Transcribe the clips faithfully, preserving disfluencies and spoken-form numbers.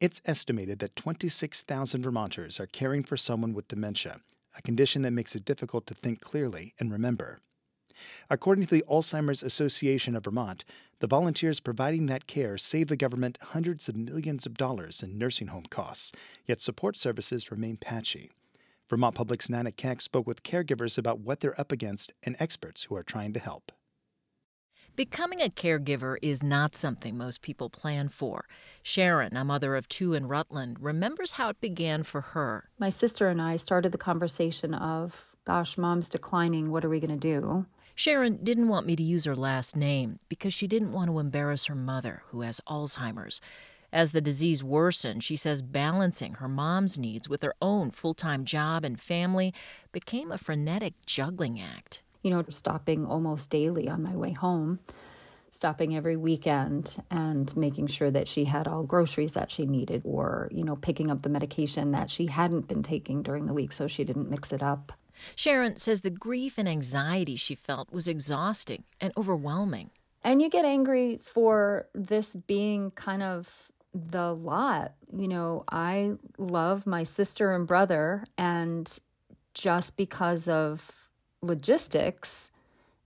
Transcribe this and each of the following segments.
It's estimated that twenty-six thousand Vermonters are caring for someone with dementia, a condition that makes it difficult to think clearly and remember. According to the Alzheimer's Association of Vermont, the volunteers providing that care save the government hundreds of millions of dollars in nursing home costs, yet support services remain patchy. Vermont Public's Nana Keck spoke with caregivers about what they're up against and experts who are trying to help. Becoming a caregiver is not something most people plan for. Sharon, a mother of two in Rutland, remembers how it began for her. My sister and I started the conversation of, gosh, Mom's declining, what are we going to do? Sharon didn't want me to use her last name because she didn't want to embarrass her mother, who has Alzheimer's. As the disease worsened, she says balancing her mom's needs with her own full-time job and family became a frenetic juggling act. You know, stopping almost daily on my way home, stopping every weekend and making sure that she had all groceries that she needed or, you know, picking up the medication that she hadn't been taking during the week so she didn't mix it up. Sharon says the grief and anxiety she felt was exhausting and overwhelming. And you get angry for this being kind of the lot. You know, I love my sister and brother, and just because of logistics,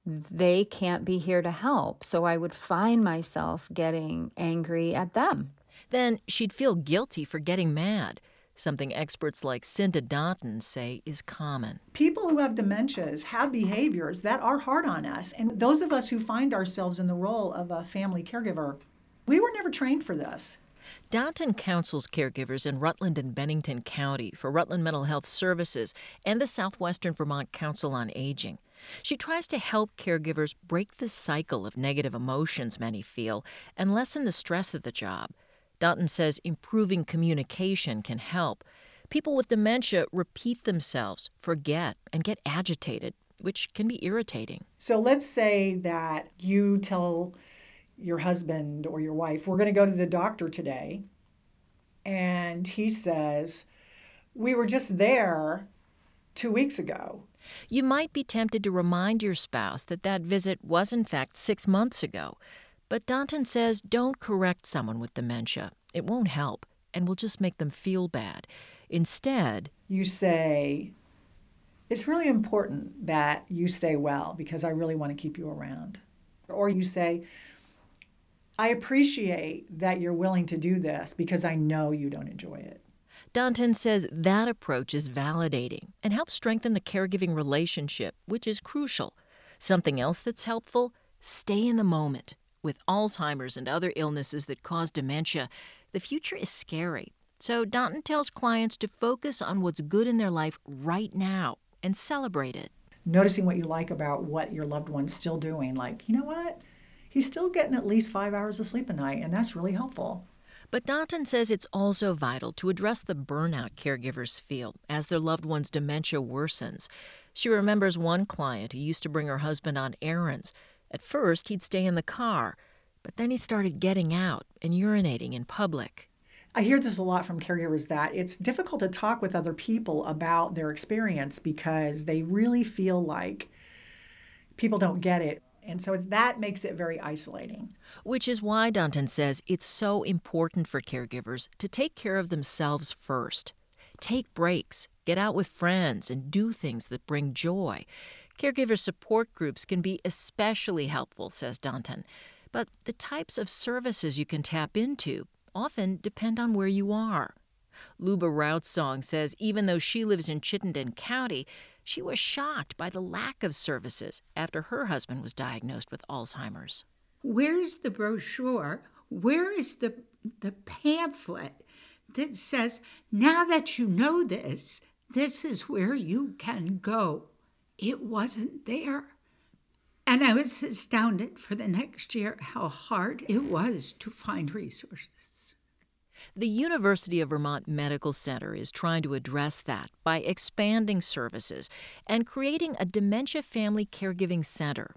they can't be here to help. So I would find myself getting angry at them. Then she'd feel guilty for getting mad, something experts like Cinda Dauten say is common. People who have dementias have behaviors that are hard on us. And those of us who find ourselves in the role of a family caregiver, we were never trained for this. Dauten counsels caregivers in Rutland and Bennington County for Rutland Mental Health Services and the Southwestern Vermont Council on Aging. She tries to help caregivers break the cycle of negative emotions many feel and lessen the stress of the job. Dauten says improving communication can help. People with dementia repeat themselves, forget, and get agitated, which can be irritating. So let's say that you tell your husband or your wife, we're going to go to the doctor today. And he says, we were just there two weeks ago. You might be tempted to remind your spouse that that visit was, in fact, six months ago. But Dauten says don't correct someone with dementia. It won't help and will just make them feel bad. Instead, you say, it's really important that you stay well because I really want to keep you around. Or you say, I appreciate that you're willing to do this because I know you don't enjoy it. Dauten says that approach is validating and helps strengthen the caregiving relationship, which is crucial. Something else that's helpful, stay in the moment. With Alzheimer's and other illnesses that cause dementia, the future is scary. So Dauten tells clients to focus on what's good in their life right now and celebrate it. Noticing what you like about what your loved one's still doing, like, you know what? He's still getting at least five hours of sleep a night, and that's really helpful. But Dauten says it's also vital to address the burnout caregivers feel as their loved one's dementia worsens. She remembers one client who used to bring her husband on errands. At first, he'd stay in the car, but then he started getting out and urinating in public. I hear this a lot from caregivers that it's difficult to talk with other people about their experience because they really feel like people don't get it. And so that makes it very isolating. Which is why Dauten says it's so important for caregivers to take care of themselves first. Take breaks, get out with friends, and do things that bring joy. Caregiver support groups can be especially helpful, says Dauten. But the types of services you can tap into often depend on where you are. Luba Routsong says even though she lives in Chittenden County, she was shocked by the lack of services after her husband was diagnosed with Alzheimer's. Where's the brochure? Where is the, the pamphlet that says, now that you know this, this is where you can go? It wasn't there. And I was astounded for the next year how hard it was to find resources. The University of Vermont Medical Center is trying to address that by expanding services and creating a dementia family caregiving center.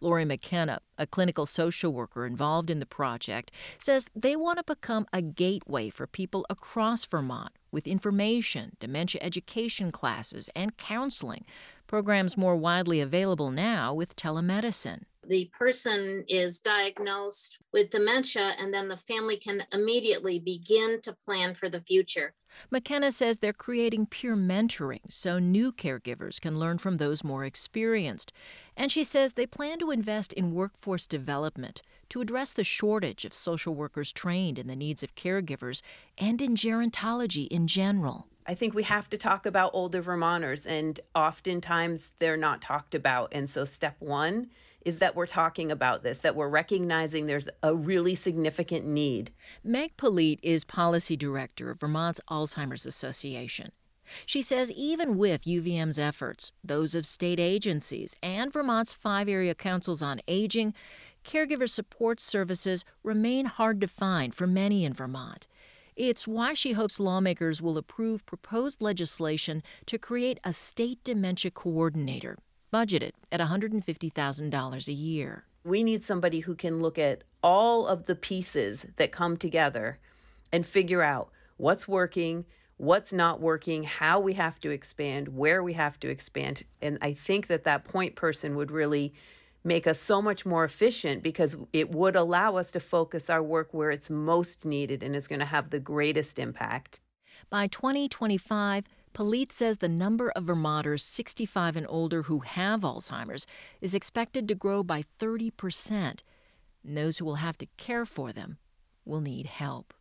Lori McKenna, a clinical social worker involved in the project, says they want to become a gateway for people across Vermont with information, dementia education classes, and counseling, programs more widely available now with telemedicine. the person is diagnosed with dementia, and then the family can immediately begin to plan for the future. McKenna says they're creating peer mentoring so new caregivers can learn from those more experienced. And she says they plan to invest in workforce development to address the shortage of social workers trained in the needs of caregivers and in gerontology in general. I think we have to talk about older Vermonters, and oftentimes they're not talked about. And so step one is that we're talking about this, that we're recognizing there's a really significant need. Meg Polite is policy director of Vermont's Alzheimer's Association. She says even with U V M's efforts, those of state agencies and Vermont's five area councils on aging, caregiver support services remain hard to find for many in Vermont. It's why she hopes lawmakers will approve proposed legislation to create a state dementia coordinator, budgeted at one hundred fifty thousand dollars a year. We need somebody who can look at all of the pieces that come together and figure out what's working, what's not working, how we have to expand, where we have to expand. And I think that that point person would really make us so much more efficient, because it would allow us to focus our work where it's most needed and is going to have the greatest impact. By twenty twenty-five, Polite says the number of Vermonters sixty-five and older who have Alzheimer's is expected to grow by thirty percent. And those who will have to care for them will need help.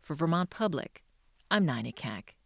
For Vermont Public, I'm Nana Keck.